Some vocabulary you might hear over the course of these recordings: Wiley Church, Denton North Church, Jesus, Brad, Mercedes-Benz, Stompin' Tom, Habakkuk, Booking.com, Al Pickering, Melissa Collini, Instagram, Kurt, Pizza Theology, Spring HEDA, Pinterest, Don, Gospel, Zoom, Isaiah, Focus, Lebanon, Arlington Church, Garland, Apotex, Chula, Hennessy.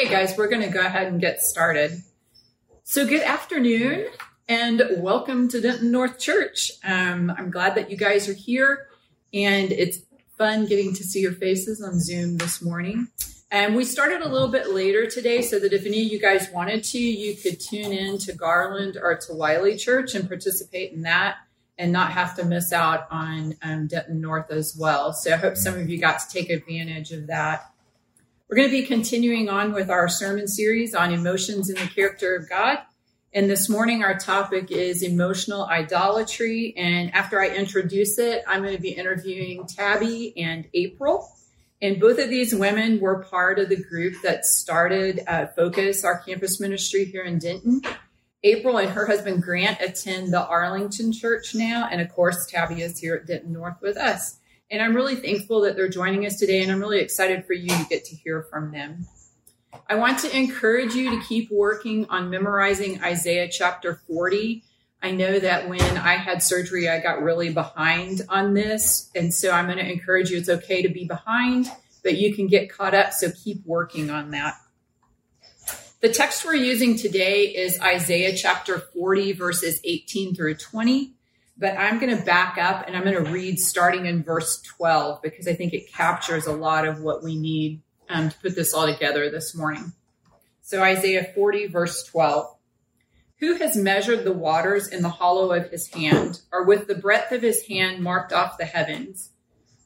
Okay, guys, we're going to go ahead and get started. So good afternoon and welcome to Denton North Church. I'm glad that you guys are here, and it's fun getting to see your faces on Zoom this morning. And we started a little bit later today so that if any of you guys wanted to, you could tune in to Garland or to Wiley Church and participate in that and not have to miss out on Denton North as well. So I hope some of you got to take advantage of that. We're going to be continuing on with our sermon series on emotions and the character of God. And this morning, our topic is emotional idolatry. And after I introduce it, I'm going to be interviewing Tabby and April. And both of these women were part of the group that started Focus, our campus ministry here in Denton. April and her husband, Grant, attend the Arlington Church now. And of course, Tabby is here at Denton North with us. And I'm really thankful that they're joining us today, and I'm really excited for you to get to hear from them. I want to encourage you to keep working on memorizing Isaiah chapter 40. I know that when I had surgery, I got really behind on this. And so I'm going to encourage you, it's okay to be behind, but you can get caught up. So keep working on that. The text we're using today is Isaiah chapter 40, verses 18 through 20. But I'm going to back up and I'm going to read starting in verse 12 because I think it captures a lot of what we need to put this all together this morning. So Isaiah 40, verse 12. Who has measured the waters in the hollow of his hand, or with the breadth of his hand marked off the heavens?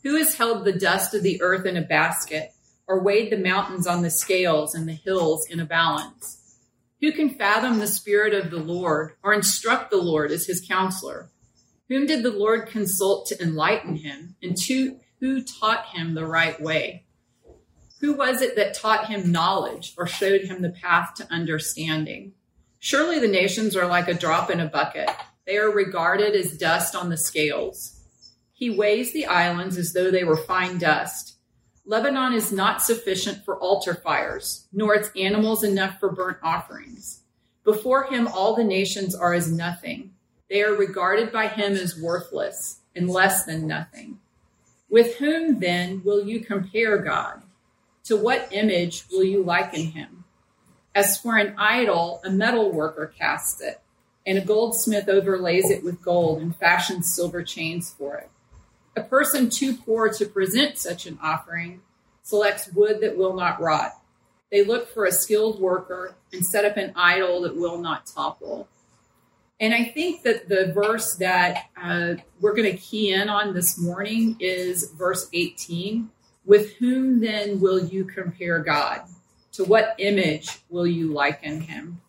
Who has held the dust of the earth in a basket, or weighed the mountains on the scales and the hills in a balance? Who can fathom the spirit of the Lord, or instruct the Lord as his counselor? Whom did the Lord consult to enlighten him, and to who taught him the right way? Who was it that taught him knowledge or showed him the path to understanding? Surely the nations are like a drop in a bucket. They are regarded as dust on the scales. He weighs the islands as though they were fine dust. Lebanon is not sufficient for altar fires, nor its animals enough for burnt offerings. Before him, all the nations are as nothing. They are regarded by him as worthless and less than nothing. With whom then will you compare God? To what image will you liken him? As for an idol, a metal worker casts it, and a goldsmith overlays it with gold and fashions silver chains for it. A person too poor to present such an offering selects wood that will not rot. They look for a skilled worker and set up an idol that will not topple. And I think that the verse that we're going to key in on this morning is verse 18. With whom then will you compare God? To what image will you liken him?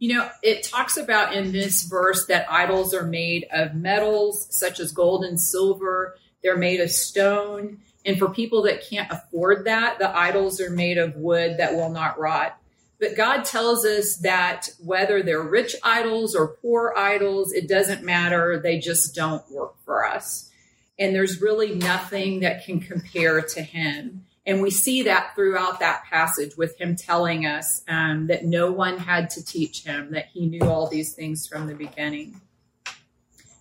You know, it talks about in this verse that idols are made of metals such as gold and silver. They're made of stone. And for people that can't afford that, the idols are made of wood that will not rot. But God tells us that whether they're rich idols or poor idols, it doesn't matter. They just don't work for us. And there's really nothing that can compare to him. And we see that throughout that passage with him telling us that no one had to teach him, that he knew all these things from the beginning.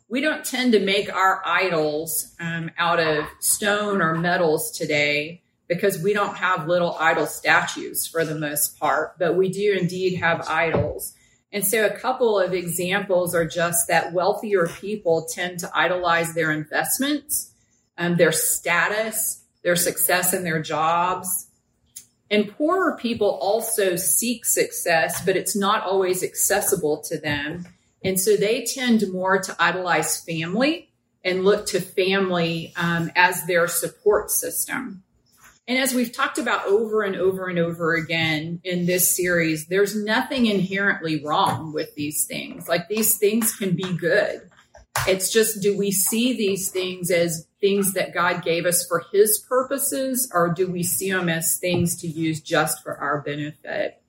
We don't tend to make our idols out of stone or metals today, because we don't have little idol statues for the most part, but we do indeed have idols. And so a couple of examples are just that wealthier people tend to idolize their investments, their status, their success in their jobs. And poorer people also seek success, but it's not always accessible to them. And so they tend more to idolize family and look to family as their support system. And as we've talked about over and over and over again in this series, there's nothing inherently wrong with these things. Like, these things can be good. It's just, do we see these things as things that God gave us for his purposes, or do we see them as things to use just for our benefit?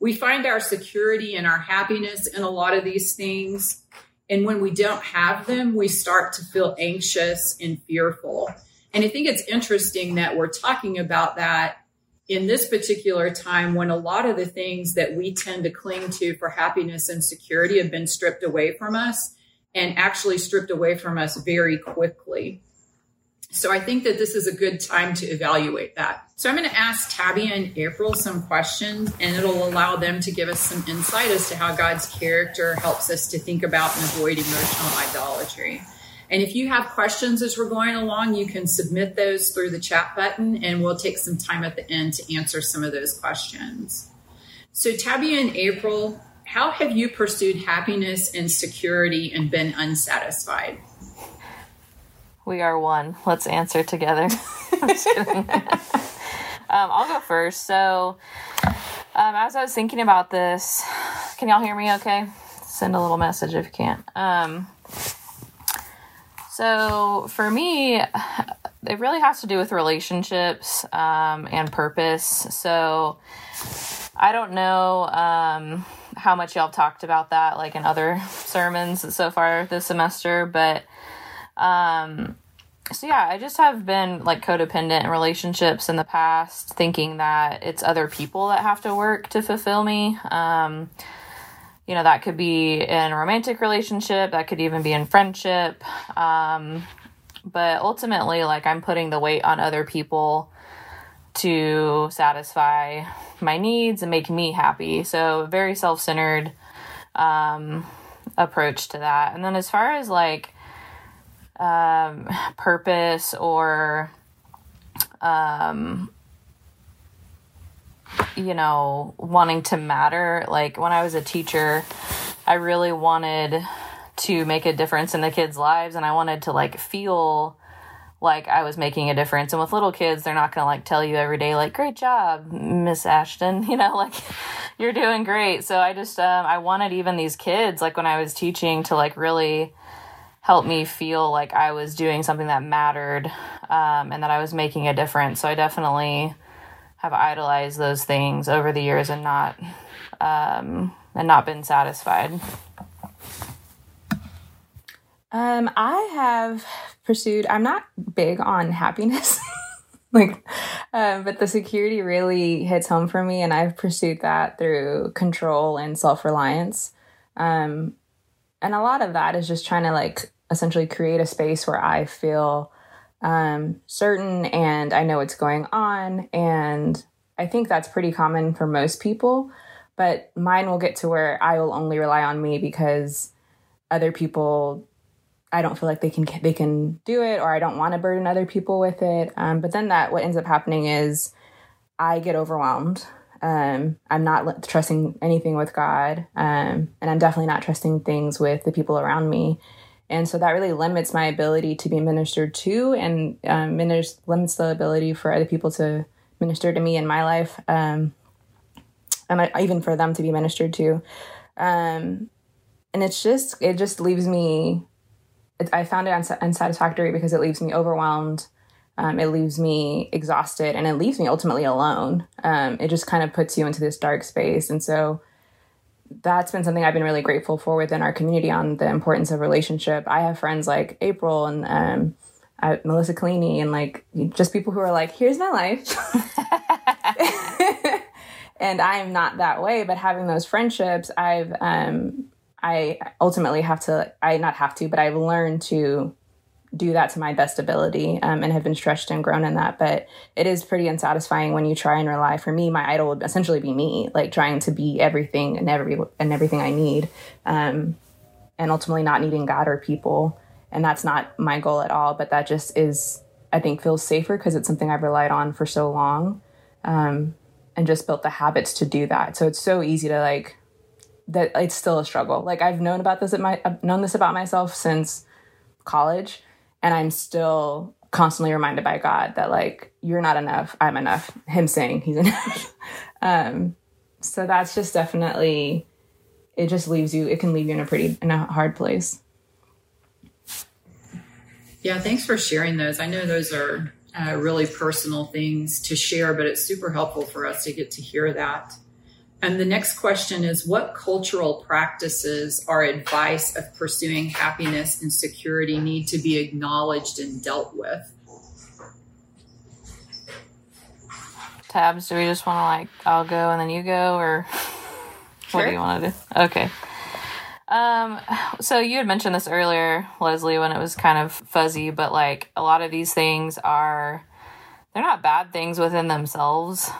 We find our security and our happiness in a lot of these things. And when we don't have them, we start to feel anxious and fearful. And I think it's interesting that we're talking about that in this particular time when a lot of the things that we tend to cling to for happiness and security have been stripped away from us, and actually stripped away from us very quickly. So I think that this is a good time to evaluate that. So I'm going to ask Tabby and April some questions, and it'll allow them to give us some insight as to how God's character helps us to think about and avoid emotional idolatry. And if you have questions as we're going along, you can submit those through the chat button, and we'll take some time at the end to answer some of those questions. So Tabby and April, how have you pursued happiness and security and been unsatisfied? We are one. Let's answer together. I'm just kidding. I'll go first. So, as I was thinking about this, can y'all hear me okay? Send a little message if you can't. So for me, it really has to do with relationships, and purpose. So I don't know, how much y'all talked about that, like in other sermons so far this semester, but, so yeah, I just have been like codependent in relationships in the past, thinking that it's other people that have to work to fulfill me. You know, that could be in a romantic relationship, that could even be in friendship. But ultimately, like, I'm putting the weight on other people to satisfy my needs and make me happy. So very self-centered, approach to that. And then as far as like, purpose or, you know, wanting to matter. Like when I was a teacher, I really wanted to make a difference in the kids' lives. And I wanted to like feel like I was making a difference. And with little kids, they're not going to like tell you every day, like, great job, Miss Ashton, you know, like you're doing great. So I just, I wanted even these kids, like when I was teaching, to like really helped me feel like I was doing something that mattered, and that I was making a difference. So I definitely have idolized those things over the years and not been satisfied. I have pursued, I'm not big on happiness, like, but the security really hits home for me, and I've pursued that through control and self-reliance. And a lot of that is just trying to like essentially create a space where I feel certain and I know what's going on. And I think that's pretty common for most people, but mine will get to where I will only rely on me because other people, I don't feel like they can do it, or I don't want to burden other people with it. But then what ends up happening is I get overwhelmed. I'm not trusting anything with God, and I'm definitely not trusting things with the people around me. And so that really limits my ability to be ministered to, and limits the ability for other people to minister to me in my life, and even for them to be ministered to. And it just leaves me, I found it unsatisfactory because it leaves me overwhelmed. It leaves me exhausted, and it leaves me ultimately alone. It just kind of puts you into this dark space. And so that's been something I've been really grateful for within our community on the importance of relationship. I have friends like April and Melissa Collini, and like just people who are like, here's my life. And I am not that way, but having those friendships, I've learned to do that to my best ability, and have been stretched and grown in that. But it is pretty unsatisfying when you try and rely. For me, my idol would essentially be me, like trying to be everything and everything I need, and ultimately not needing God or people. And that's not my goal at all. But that just is, I think, feels safer because it's something I've relied on for so long, and just built the habits to do that. So it's so easy to like that. It's still a struggle. Like I've known this about myself since college. And I'm still constantly reminded by God that like, you're not enough. I'm enough. Him saying he's enough. So that's just definitely, it just leaves you, it can leave you in a hard place. Yeah. Thanks for sharing those. I know those are really personal things to share, but it's super helpful for us to get to hear that. And the next question is, what cultural practices or advice of pursuing happiness and security need to be acknowledged and dealt with? Tabs, do we just want to like, I'll go and then you go, or sure. What do you want to do? Okay. So you had mentioned this earlier, Leslie, when it was kind of fuzzy, but like a lot of these things are they're not bad things within themselves,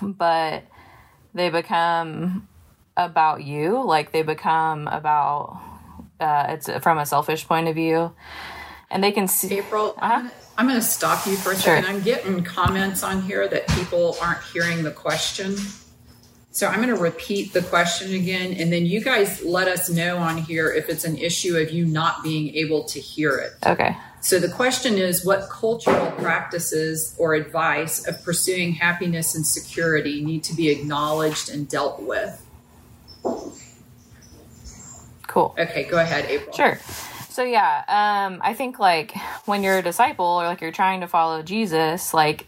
but they become about you. Like, they become about, it's from a selfish point of view. And they can see... April, I'm going to stop you for a second. Sure. I'm getting comments on here that people aren't hearing the question. So I'm going to repeat the question again, and then you guys let us know on here if it's an issue of you not being able to hear it. Okay. So the question is, what cultural practices or advice of pursuing happiness and security need to be acknowledged and dealt with? Cool. Okay, go ahead, April. Sure. So yeah, I think like when you're a disciple or like you're trying to follow Jesus, like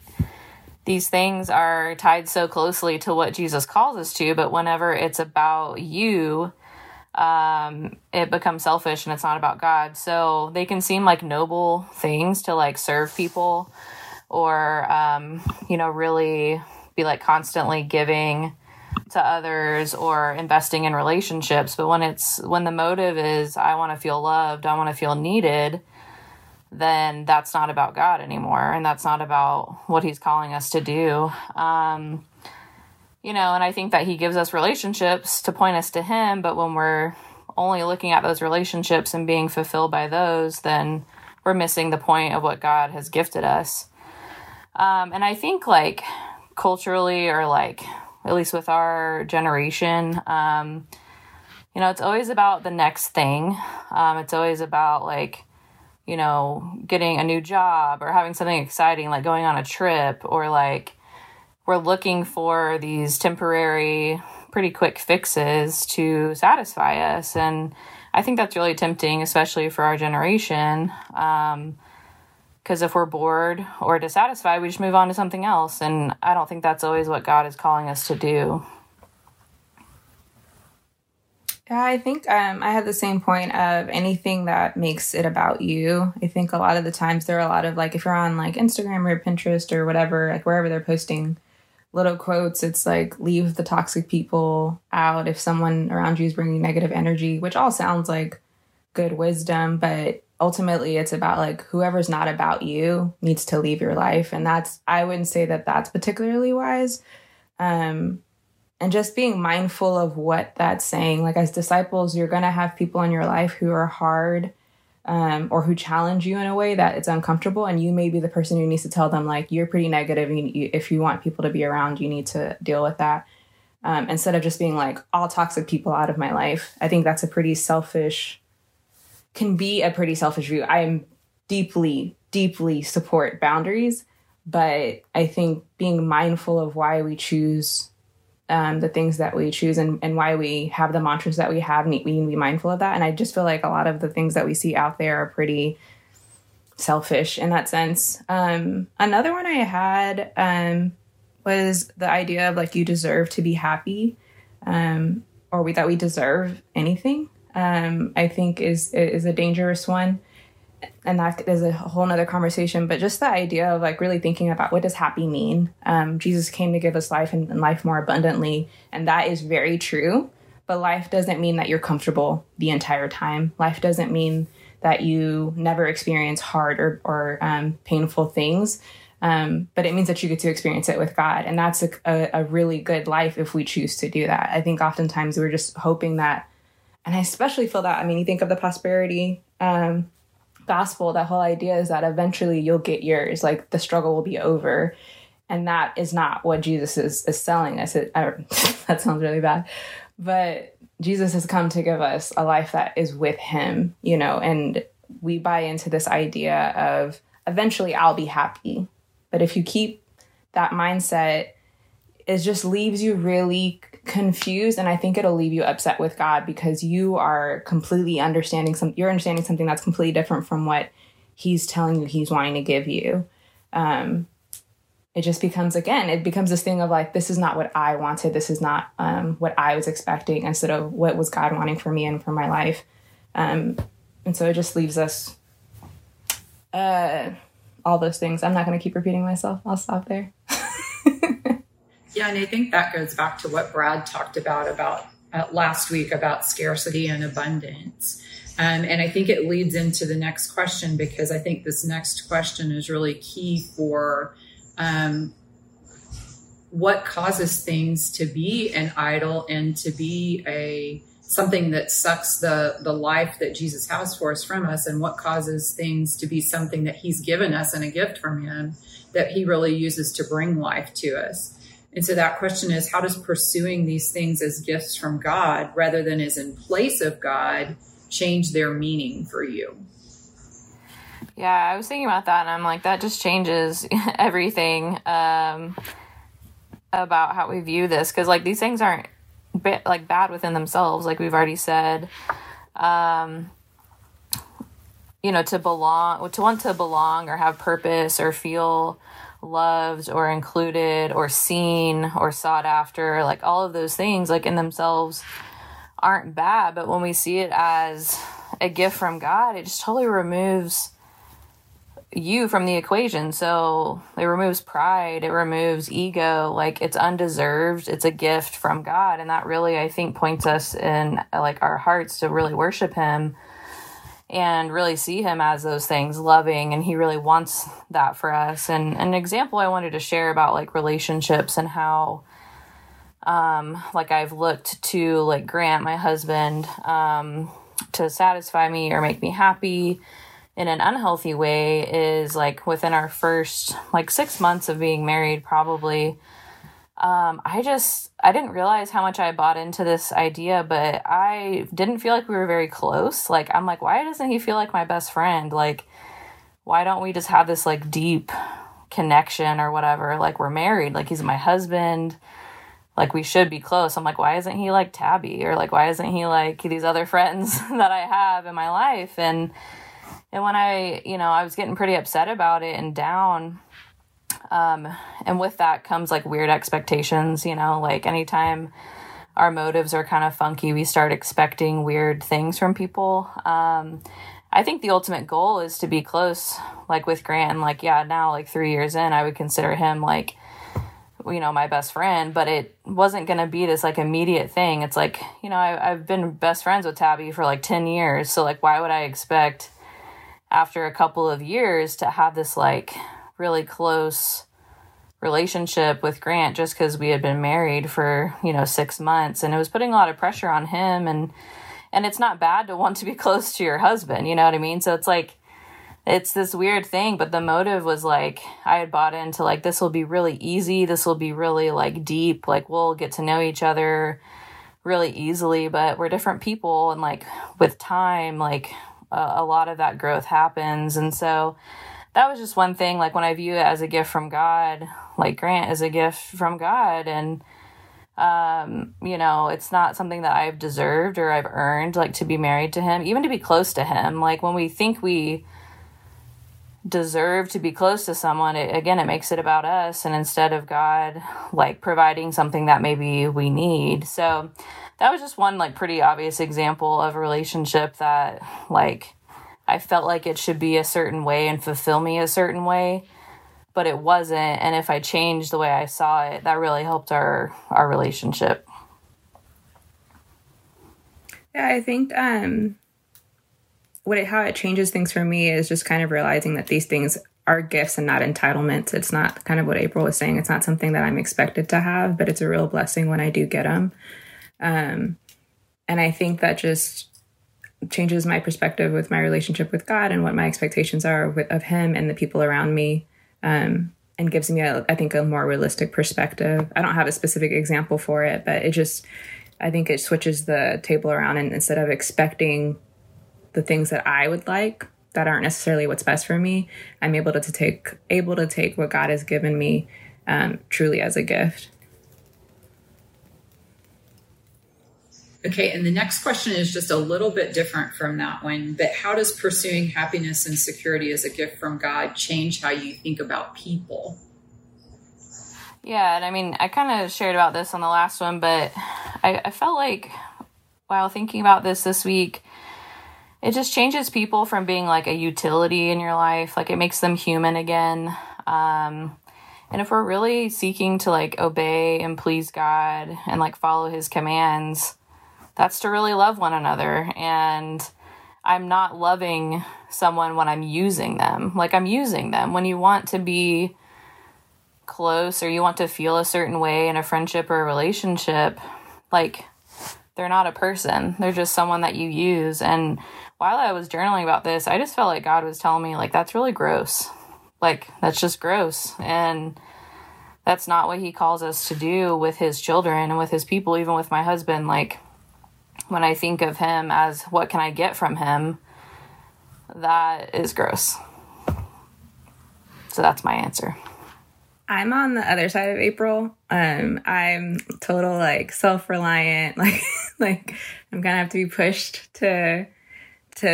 these things are tied so closely to what Jesus calls us to, but whenever it's about you, it becomes selfish and it's not about God. So they can seem like noble things to like serve people or, you know, really be like constantly giving to others or investing in relationships. But when the motive is, I want to feel loved, I want to feel needed, then that's not about God anymore. And that's not about what he's calling us to do. You know, and I think that he gives us relationships to point us to him. But when we're only looking at those relationships and being fulfilled by those, then we're missing the point of what God has gifted us. And I think like culturally or like, at least with our generation, you know, it's always about the next thing. It's always about like, you know, getting a new job or having something exciting, like going on a trip, or like we're looking for these temporary, pretty quick fixes to satisfy us. And I think that's really tempting, especially for our generation. Because if we're bored or dissatisfied, we just move on to something else. And I don't think that's always what God is calling us to do. Yeah, I think I had the same point of anything that makes it about you. I think a lot of the times there are a lot of like, if you're on like Instagram or Pinterest or whatever, like wherever they're posting little quotes, it's like, leave the toxic people out. If someone around you is bringing negative energy, which all sounds like good wisdom, but ultimately it's about like whoever's not about you needs to leave your life. And that's, I wouldn't say that that's particularly wise. And just being mindful of what that's saying. Like as disciples, you're going to have people in your life who are hard, or who challenge you in a way that it's uncomfortable. And you may be the person who needs to tell them like, you're pretty negative. If you want people to be around, you need to deal with that. Instead of just being like, all toxic people out of my life. I think that's a pretty selfish, can be a pretty selfish view. I am deeply, deeply support boundaries, but I think being mindful of why we choose the things that we choose and why we have the mantras that we have, we need to be mindful of that. And I just feel like a lot of the things that we see out there are pretty selfish in that sense. Another one I had was the idea of like, you deserve to be happy, or that we deserve anything. I think is a dangerous one, and that is a whole nother conversation, but just the idea of like really thinking about what does happy mean? Jesus came to give us life and life more abundantly. And that is very true, but life doesn't mean that you're comfortable the entire time. Life doesn't mean that you never experience hard or painful things. But it means that you get to experience it with God. And that's a really good life if we choose to do that. I think oftentimes we're just hoping that. And I especially feel that, I mean, you think of the prosperity gospel, that whole idea is that eventually you'll get yours, like the struggle will be over. And that is not what Jesus is selling us. That sounds really bad. But Jesus has come to give us a life that is with him, you know, and we buy into this idea of eventually I'll be happy. But if you keep that mindset, it just leaves you really confused, and I think it'll leave you upset with God because you are completely understanding something that's completely different from what he's telling you he's wanting to give you. It just becomes, again, it becomes this thing of like, this is not what I wanted. This is not what I was expecting, instead of what was God wanting for me and for my life. And so it just leaves us all those things. I'm not going to keep repeating myself. I'll stop there. Yeah, and I think that goes back to what Brad talked about last week about scarcity and abundance. And I think it leads into the next question, because I think this next question is really key for what causes things to be an idol and to be something that sucks the life that Jesus has for us from us, and what causes things to be something that he's given us and a gift from him that he really uses to bring life to us. And so that question is, how does pursuing these things as gifts from God rather than as in place of God change their meaning for you? Yeah, I was thinking about that, and I'm like, that just changes everything about how we view this, because like these things aren't bad within themselves, like we've already said. To want to belong or have purpose or feel loved or included or seen or sought after, like all of those things like in themselves aren't bad, but when we see it as a gift from God, it just totally removes you from the equation. So it removes pride, it removes ego, like it's undeserved, it's a gift from God. And that really, I think, points us in like our hearts to really worship him and really see him as those things, loving, and he really wants that for us. And an example I wanted to share about like relationships and how I've looked to like Grant, my husband, to satisfy me or make me happy in an unhealthy way is like within our first like 6 months of being married, probably. I didn't realize how much I bought into this idea, but I didn't feel like we were very close. Like, I'm like, why doesn't he feel like my best friend? Like, why don't we just have this like deep connection or whatever? Like, we're married, like he's my husband, like we should be close. I'm like, why isn't he like Tabby? Or like, why isn't he like these other friends that I have in my life? And when I was getting pretty upset about it and down, and with that comes like weird expectations, like anytime our motives are kind of funky, we start expecting weird things from people. I think the ultimate goal is to be close, like with Grant, and like, yeah, now like 3 years in, I would consider him like, my best friend, but it wasn't going to be this like immediate thing. It's like, I've been best friends with Tabby for like 10 years. So like, why would I expect after a couple of years to have this like really close relationship with Grant just because we had been married for 6 months? And it was putting a lot of pressure on him, and it's not bad to want to be close to your husband, you know what I mean? So it's like, it's this weird thing, but the motive was like, I had bought into like, this will be really easy, this will be really like deep, like we'll get to know each other really easily, but we're different people, and like with time, like a lot of that growth happens. And so that was just one thing, like when I view it as a gift from God, like Grant is a gift from God, and it's not something that I've deserved or I've earned, like to be married to him, even to be close to him. Like when we think we deserve to be close to someone, it makes it about us, and instead of God like providing something that maybe we need. So that was just one like pretty obvious example of a relationship that like I felt like it should be a certain way and fulfill me a certain way, but it wasn't. And if I changed the way I saw it, that really helped our relationship. Yeah, I think how it changes things for me is just kind of realizing that these things are gifts and not entitlements. It's not kind of what April was saying. It's not something that I'm expected to have, but it's a real blessing when I do get them. And I think that just changes my perspective with my relationship with God and what my expectations are of him and the people around me, and gives me, I think, a more realistic perspective. I don't have a specific example for it, but it just, I think it switches the table around, and instead of expecting the things that I would like that aren't necessarily what's best for me, I'm able to take what God has given me truly as a gift. Okay, and the next question is just a little bit different from that one, but how does pursuing happiness and security as a gift from God change how you think about people? Yeah, and I mean, I kind of shared about this on the last one, but I felt like while thinking about this week, it just changes people from being like a utility in your life. Like it makes them human again. And if we're really seeking to like obey and please God and like follow his commands, that's to really love one another. And I'm not loving someone when I'm using them. Like, I'm using them. When you want to be close or you want to feel a certain way in a friendship or a relationship, like, they're not a person. They're just someone that you use. And while I was journaling about this, I just felt like God was telling me, like, that's really gross. Like, that's just gross. And that's not what he calls us to do with his children and with his people, even with my husband. Like, when I think of him as what can I get from him, that is gross. So that's my answer. I'm on the other side of April. I'm total, like, self-reliant. Like I'm going to have to be pushed to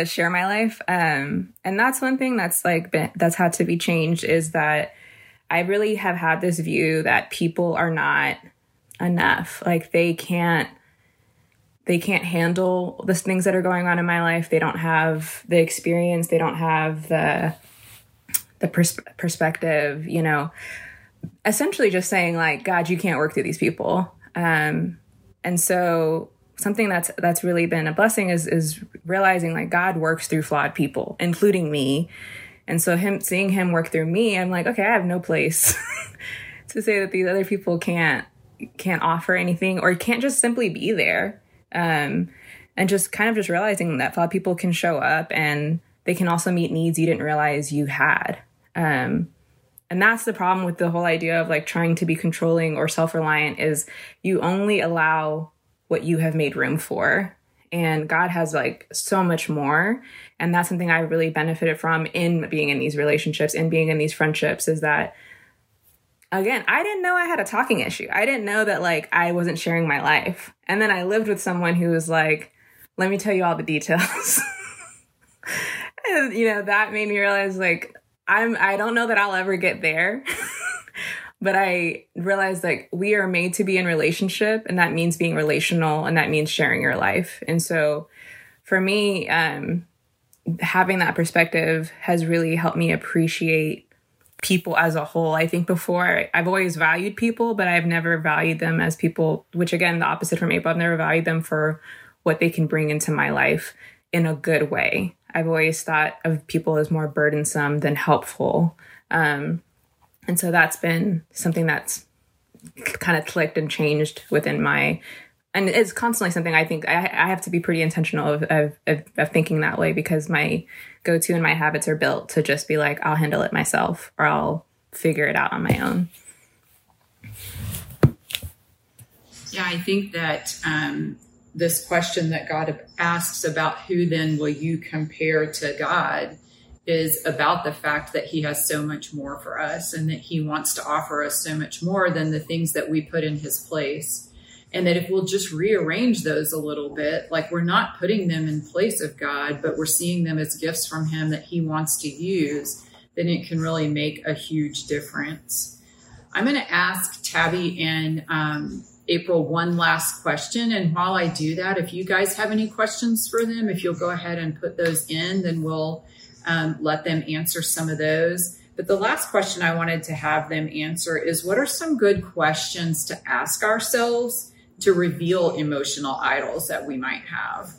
share my life. And that's one thing that's that's had to be changed, is that I really have had this view that people are not enough. Like, they can't handle the things that are going on in my life. They don't have the experience. They don't have the perspective, you know, essentially just saying, like, God, you can't work through these people. And so something that's really been a blessing is realizing, like, God works through flawed people, including me. And so seeing him work through me, I'm like, okay, I have no place to say that these other people can't offer anything or can't just simply be there. And just kind of just realizing that flawed people can show up and they can also meet needs you didn't realize you had. And that's the problem with the whole idea of, like, trying to be controlling or self-reliant, is you only allow what you have made room for. And God has, like, so much more. And that's something I really benefited from in being in these relationships and being in these friendships, is that, again, I didn't know I had a talking issue. I didn't know that, like, I wasn't sharing my life. And then I lived with someone who was like, let me tell you all the details. And, you know, that made me realize, like, I don't know that I'll ever get there, but I realized, like, we are made to be in relationship, and that means being relational, and that means sharing your life. And so for me, having that perspective has really helped me appreciate people as a whole. I think before, I've always valued people, but I've never valued them as people, which, again, the opposite from April. I've never valued them for what they can bring into my life in a good way. I've always thought of people as more burdensome than helpful. And so that's been something that's kind of clicked and changed within my, and it's constantly something I think I have to be pretty intentional of thinking that way, because my go-to and my habits are built to just be like, I'll handle it myself, or I'll figure it out on my own. Yeah, I think that, this question that God asks about who then will you compare to God is about the fact that he has so much more for us, and that he wants to offer us so much more than the things that we put in his place. And that if we'll just rearrange those a little bit, like, we're not putting them in place of God, but we're seeing them as gifts from him that he wants to use, then it can really make a huge difference. I'm going to ask Tabby and, April one last question. And while I do that, if you guys have any questions for them, if you'll go ahead and put those in, then we'll let them answer some of those. But the last question I wanted to have them answer is, what are some good questions to ask ourselves to reveal emotional idols that we might have?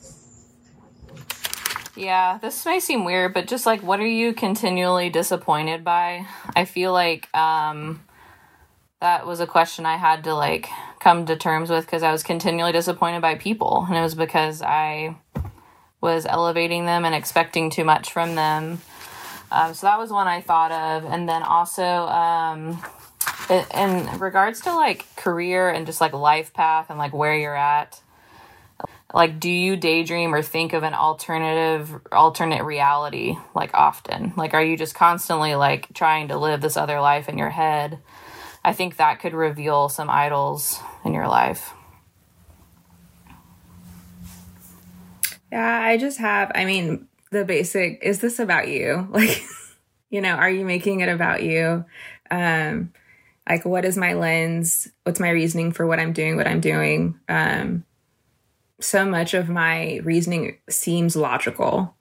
Yeah, this may seem weird, but just, like, what are you continually disappointed by? I feel like that was a question I had to, like, come to terms with, because I was continually disappointed by people, and it was because I was elevating them and expecting too much from them. So that was one I thought of. And then also in regards to, like, career and just, like, life path and, like, where you're at, like, do you daydream or think of an alternate reality, like, often? Like, are you just constantly, like, trying to live this other life in your head? I think that could reveal some idols in your life. Yeah, I just have, I mean, the basic, is this about you? Like, you know, are you making it about you? Like, what is my lens? What's my reasoning for what I'm doing? So much of my reasoning seems logical.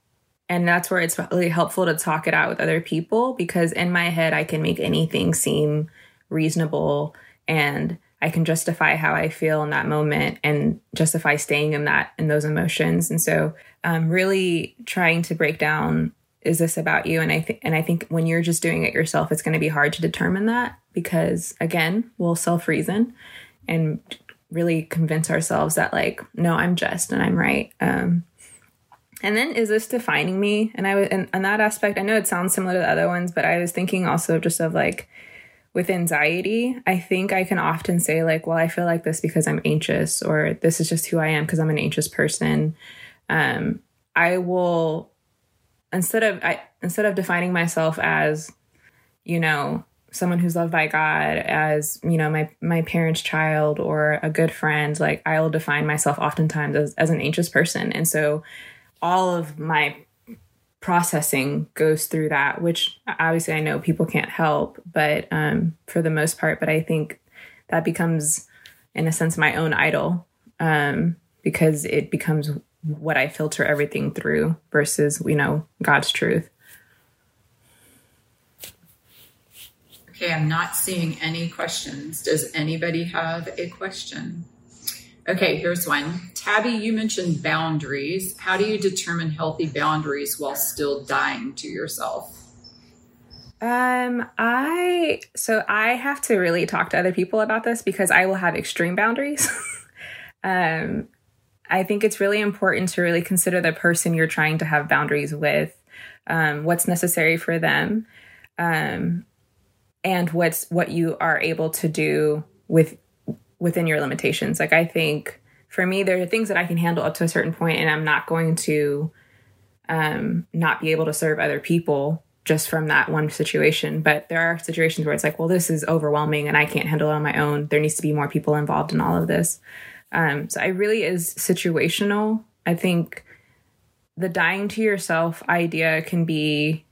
And that's where it's really helpful to talk it out with other people, because in my head, I can make anything seem reasonable, and I I can justify how I feel in that moment and justify staying in those emotions. And so really trying to break down, is this about you? And I think when you're just doing it yourself, it's going to be hard to determine that because, again, we'll self-reason and really convince ourselves that, like, no, I'm just and I'm right. And then, is this defining me? And on that aspect, I know it sounds similar to the other ones, but I was thinking also just of, like, with anxiety, I think I can often say, like, well, I feel like this because I'm anxious, or this is just who I am because I'm an anxious person. Instead of defining myself as, you know, someone who's loved by God, as, you know, my parents' child or a good friend, like, I will define myself oftentimes as an anxious person. And so all of my processing goes through that, which obviously I know people can't help, but for the most part, but I think that becomes, in a sense, my own idol, because it becomes what I filter everything through versus, you know, God's truth. Okay, I'm not seeing any questions. Does anybody have a question? Okay, here's one. Tabby, you mentioned boundaries. How do you determine healthy boundaries while still dying to yourself? I have to really talk to other people about this because I will have extreme boundaries. I think it's really important to really consider the person you're trying to have boundaries with, what's necessary for them, and what you are able to do within your limitations. Like, I think for me, there are things that I can handle up to a certain point, and I'm not going to not be able to serve other people just from that one situation. But there are situations where it's like, well, this is overwhelming and I can't handle it on my own. There needs to be more people involved in all of this. So it really is situational. I think the dying to yourself idea can be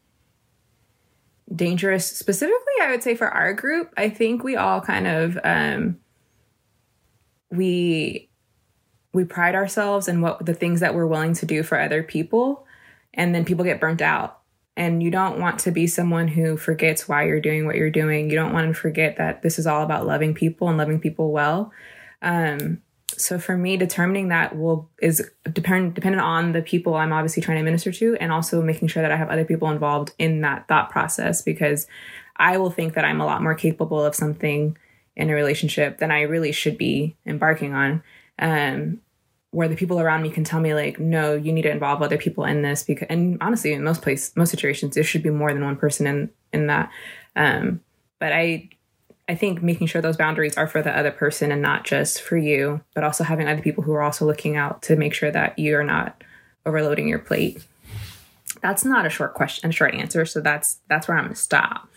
dangerous. Specifically, I would say for our group, I think we all kind of, we pride ourselves in what the things that we're willing to do for other people. And then people get burnt out, and you don't want to be someone who forgets why you're doing what you're doing. You don't want to forget that this is all about loving people and loving people well. So for me, determining that is dependent on the people I'm obviously trying to minister to, and also making sure that I have other people involved in that thought process, because I will think that I'm a lot more capable of something in a relationship than I really should be embarking on, where the people around me can tell me, like, no, you need to involve other people in this, because, and honestly, in most situations, there should be more than one person in that. But I think making sure those boundaries are for the other person and not just for you, but also having other people who are also looking out to make sure that you are not overloading your plate. That's not a short question, a short answer. So that's where I'm going to stop.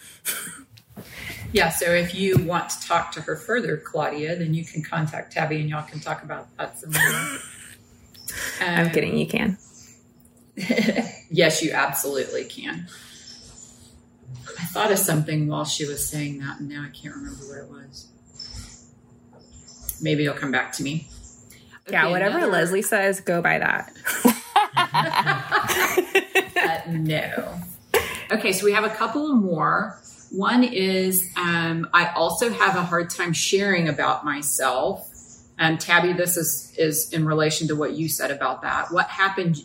Yeah, so if you want to talk to her further, Claudia, then you can contact Tabby and y'all can talk about that some more. I'm kidding, you can. Yes, you absolutely can. I thought of something while she was saying that, and now I can't remember what it was. Maybe it'll come back to me. Okay, yeah, whatever Leslie says, go by that. No. Okay, so we have a couple of more. One is, I also have a hard time sharing about myself. Tabby, this is in relation to what you said about that. What happened?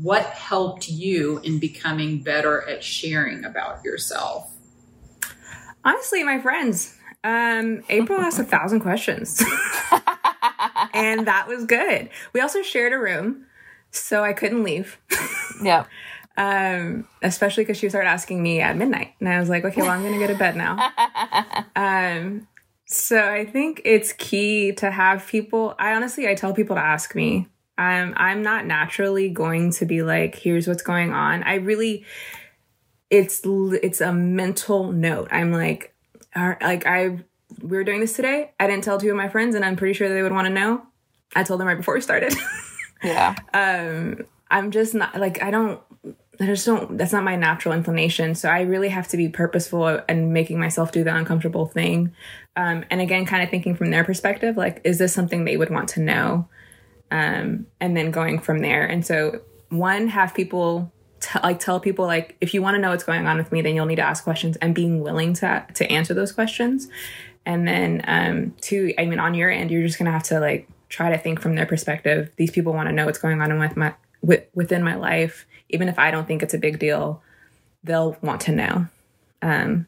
What helped you in becoming better at sharing about yourself? Honestly, my friends, April asked 1,000 questions and that was good. We also shared a room, so I couldn't leave. Yeah. Especially because she started asking me at midnight, and I was like, okay, well, I'm going to go to bed now. So I think it's key to have people. I tell people to ask me. I'm not naturally going to be like, here's what's going on. It's a mental note. I'm like, all right, like we were doing this today. I didn't tell two of my friends, and I'm pretty sure they would want to know. I told them right before we started. Yeah. I'm just not like, that's not my natural inclination. So I really have to be purposeful in making myself do the uncomfortable thing. And again, kind of thinking from their perspective, like, is this something they would want to know? And then going from there. And so one, have people tell people, like, if you want to know what's going on with me, then you'll need to ask questions, and being willing to answer those questions. And then two, I mean, on your end, you're just going to have to like try to think from their perspective. These people want to know what's going on within my life. Even if I don't think it's a big deal, they'll want to know.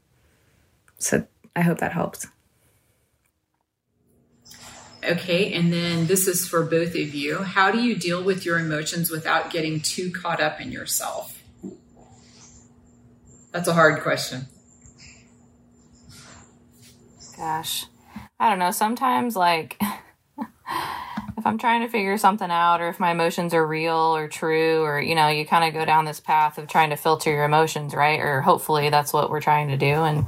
So I hope that helps. Okay, and then this is for both of you. How do you deal with your emotions without getting too caught up in yourself? That's a hard question. Gosh, I don't know. Sometimes, like, if I'm trying to figure something out or if my emotions are real or true, or, you know, you kind of go down this path of trying to filter your emotions, right? Or hopefully that's what we're trying to do and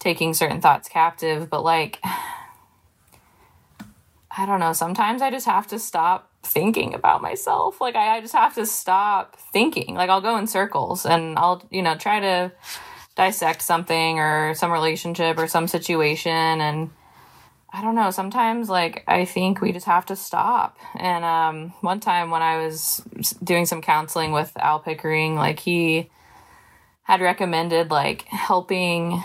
taking certain thoughts captive. But, like, I don't know. Sometimes I just have to stop thinking about myself. Like, I just have to stop thinking. Like, I'll go in circles and I'll, you know, try to dissect something or some relationship or some situation. And I don't know. Sometimes, like, I think we just have to stop. And one time when I was doing some counseling with Al Pickering, like, he had recommended, like, helping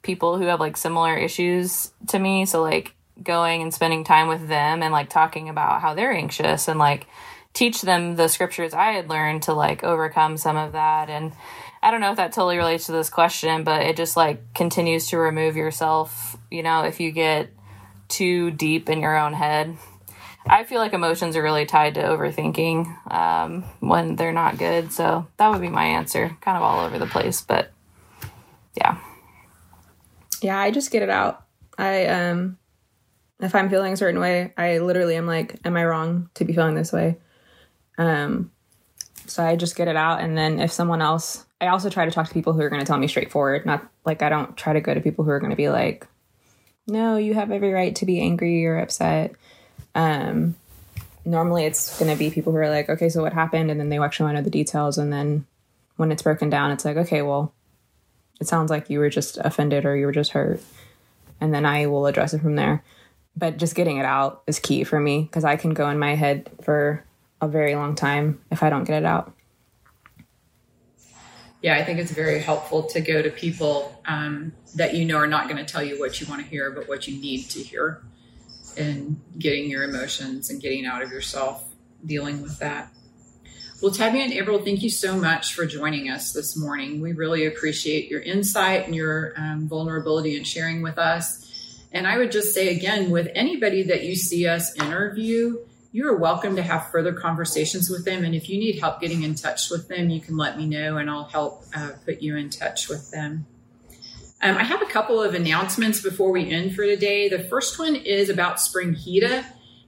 people who have, like, similar issues to me. So, like, going and spending time with them and like talking about how they're anxious and like teach them the scriptures I had learned to like overcome some of that. And I don't know if that totally relates to this question, but it just like continues to remove yourself, you know, if you get too deep in your own head. I feel like emotions are really tied to overthinking when they're not good. So that would be my answer, kind of all over the place, but yeah. Yeah, I just get it out. If I'm feeling a certain way, I literally am like, am I wrong to be feeling this way? So I just get it out. And then if someone else, I also try to talk to people who are going to tell me straightforward. Not like, I don't try to go to people who are going to be like, no, you have every right to be angry or upset. Normally it's going to be people who are like, okay, so what happened? And then they actually want to know the details. And then when it's broken down, it's like, okay, well, it sounds like you were just offended or you were just hurt. And then I will address it from there. But just getting it out is key for me because I can go in my head for a very long time if I don't get it out. Yeah, I think it's very helpful to go to people that you know are not going to tell you what you want to hear, but what you need to hear, and getting your emotions and getting out of yourself, dealing with that. Well, Tabby and April, thank you so much for joining us this morning. We really appreciate your insight and your vulnerability and sharing with us. And I would just say again, with anybody that you see us interview, you're welcome to have further conversations with them. And if you need help getting in touch with them, you can let me know and I'll help put you in touch with them. I have a couple of announcements before we end for today. The first one is about Spring HEDA.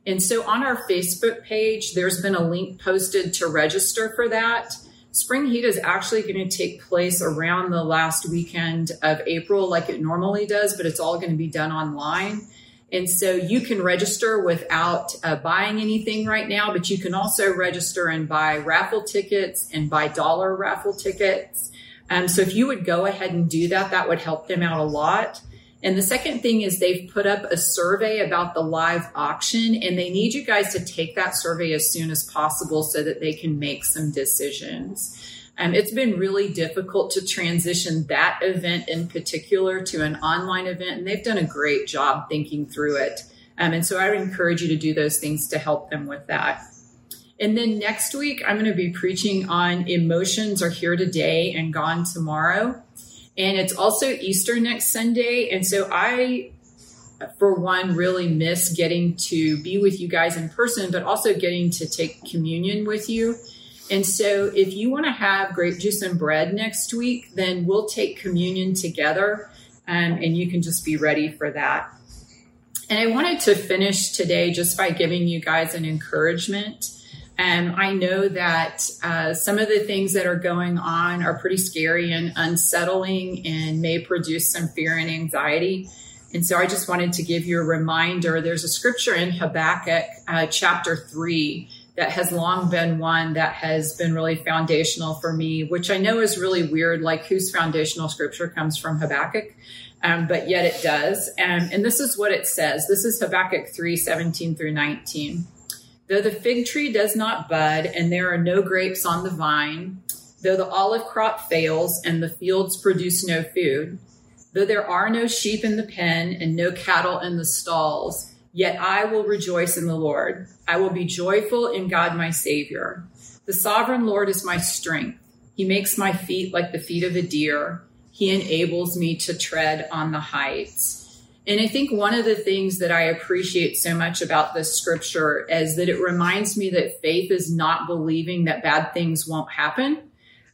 And so on our Facebook page, there's been a link posted to register for that. Spring HEDA is actually going to take place around the last weekend of April like it normally does, but it's all going to be done online. And so you can register without buying anything right now, but you can also register and buy raffle tickets and buy dollar raffle tickets. So if you would go ahead and do that, that would help them out a lot. And the second thing is they've put up a survey about the live auction, and they need you guys to take that survey as soon as possible so that they can make some decisions. It's been really difficult to transition that event in particular to an online event, and they've done a great job thinking through it. And so I would encourage you to do those things to help them with that. And then next week, I'm going to be preaching on emotions are here today and gone tomorrow. And it's also Easter next Sunday. And so I, for one, really miss getting to be with you guys in person, but also getting to take communion with you. And so if you want to have grape juice and bread next week, then we'll take communion together, and you can just be ready for that. And I wanted to finish today just by giving you guys an encouragement. I know that some of the things that are going on are pretty scary and unsettling and may produce some fear and anxiety. And so I just wanted to give you a reminder. There's a scripture in Habakkuk chapter 3 that has long been one that has been really foundational for me, which I know is really weird, like whose foundational scripture comes from Habakkuk, but yet it does. And this is what it says. This is Habakkuk 3:17-19. Though the fig tree does not bud and there are no grapes on the vine, though the olive crop fails and the fields produce no food, Though there are no sheep in the pen and no cattle in the stalls, yet I will rejoice in the Lord. I will be joyful in God my Savior. The sovereign Lord is my strength. He makes my feet like the feet of a deer. He enables me to tread on the heights. And I think one of the things that I appreciate so much about this scripture is that it reminds me that faith is not believing that bad things won't happen,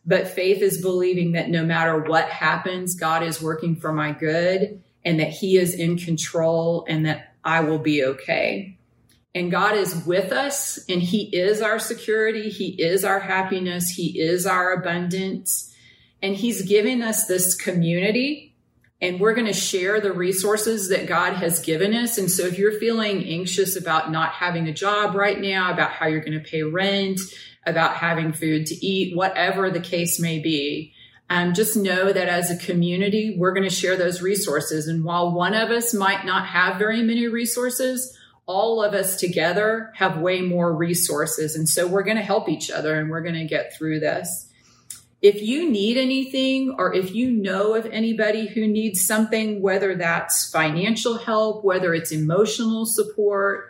but faith is believing that no matter what happens, God is working for my good and that He is in control and that I will be okay. And God is with us and He is our security. He is our happiness. He is our abundance. And He's giving us this community. And we're going to share the resources that God has given us. And so if you're feeling anxious about not having a job right now, about how you're going to pay rent, about having food to eat, whatever the case may be, just know that as a community, we're going to share those resources. And while one of us might not have very many resources, all of us together have way more resources. And so we're going to help each other and we're going to get through this. If you need anything or if you know of anybody who needs something, whether that's financial help, whether it's emotional support,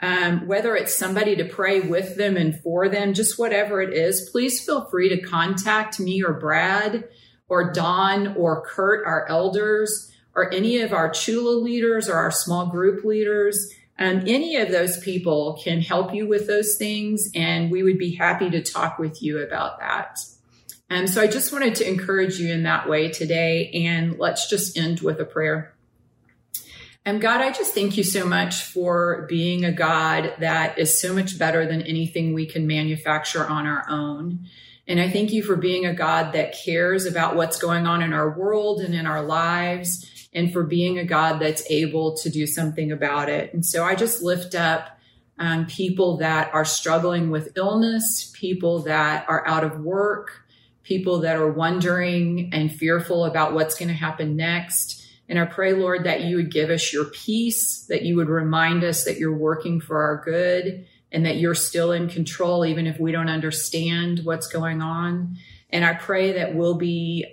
whether it's somebody to pray with them and for them, just whatever it is, please feel free to contact me or Brad or Don or Kurt, our elders, or any of our Chula leaders or our small group leaders. Any of those people can help you with those things, and we would be happy to talk with you about that. So I just wanted to encourage you in that way today. And let's just end with a prayer. God, I just thank you so much for being a God that is so much better than anything we can manufacture on our own. And I thank you for being a God that cares about what's going on in our world and in our lives, and for being a God that's able to do something about it. And so I just lift up people that are struggling with illness, people that are out of work, people that are wondering and fearful about what's going to happen next. And I pray, Lord, that you would give us your peace, that you would remind us that you're working for our good and that you're still in control, even if we don't understand what's going on. And I pray that we'll be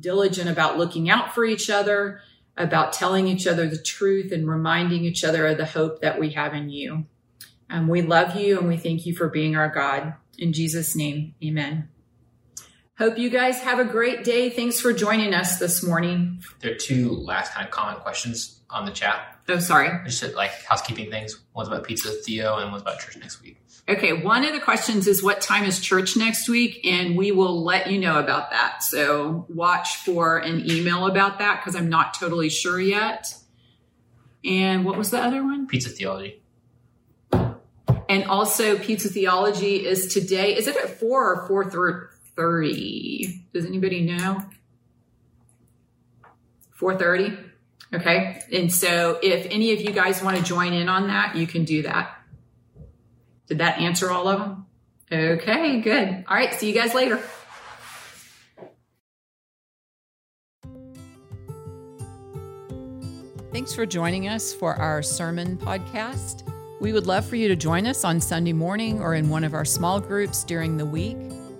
diligent about looking out for each other, about telling each other the truth and reminding each other of the hope that we have in you. We love you and we thank you for being our God. In Jesus' name, amen. Hope you guys have a great day. Thanks for joining us this morning. There are two last kind of comment questions on the chat. Oh, sorry. I just said like housekeeping things. One's about Pizza Theo and one's about church next week. Okay. One of the questions is what time is church next week? And we will let you know about that. So watch for an email about that because I'm not totally sure yet. And what was the other one? Pizza Theology. And also Pizza Theology is today. Is it at 4 or 4:30? Does anybody know? 4:30. Okay. And so if any of you guys want to join in on that, you can do that. Did that answer all of them? Okay, good. All right. See you guys later. Thanks for joining us for our sermon podcast. We would love for you to join us on Sunday morning or in one of our small groups during the week.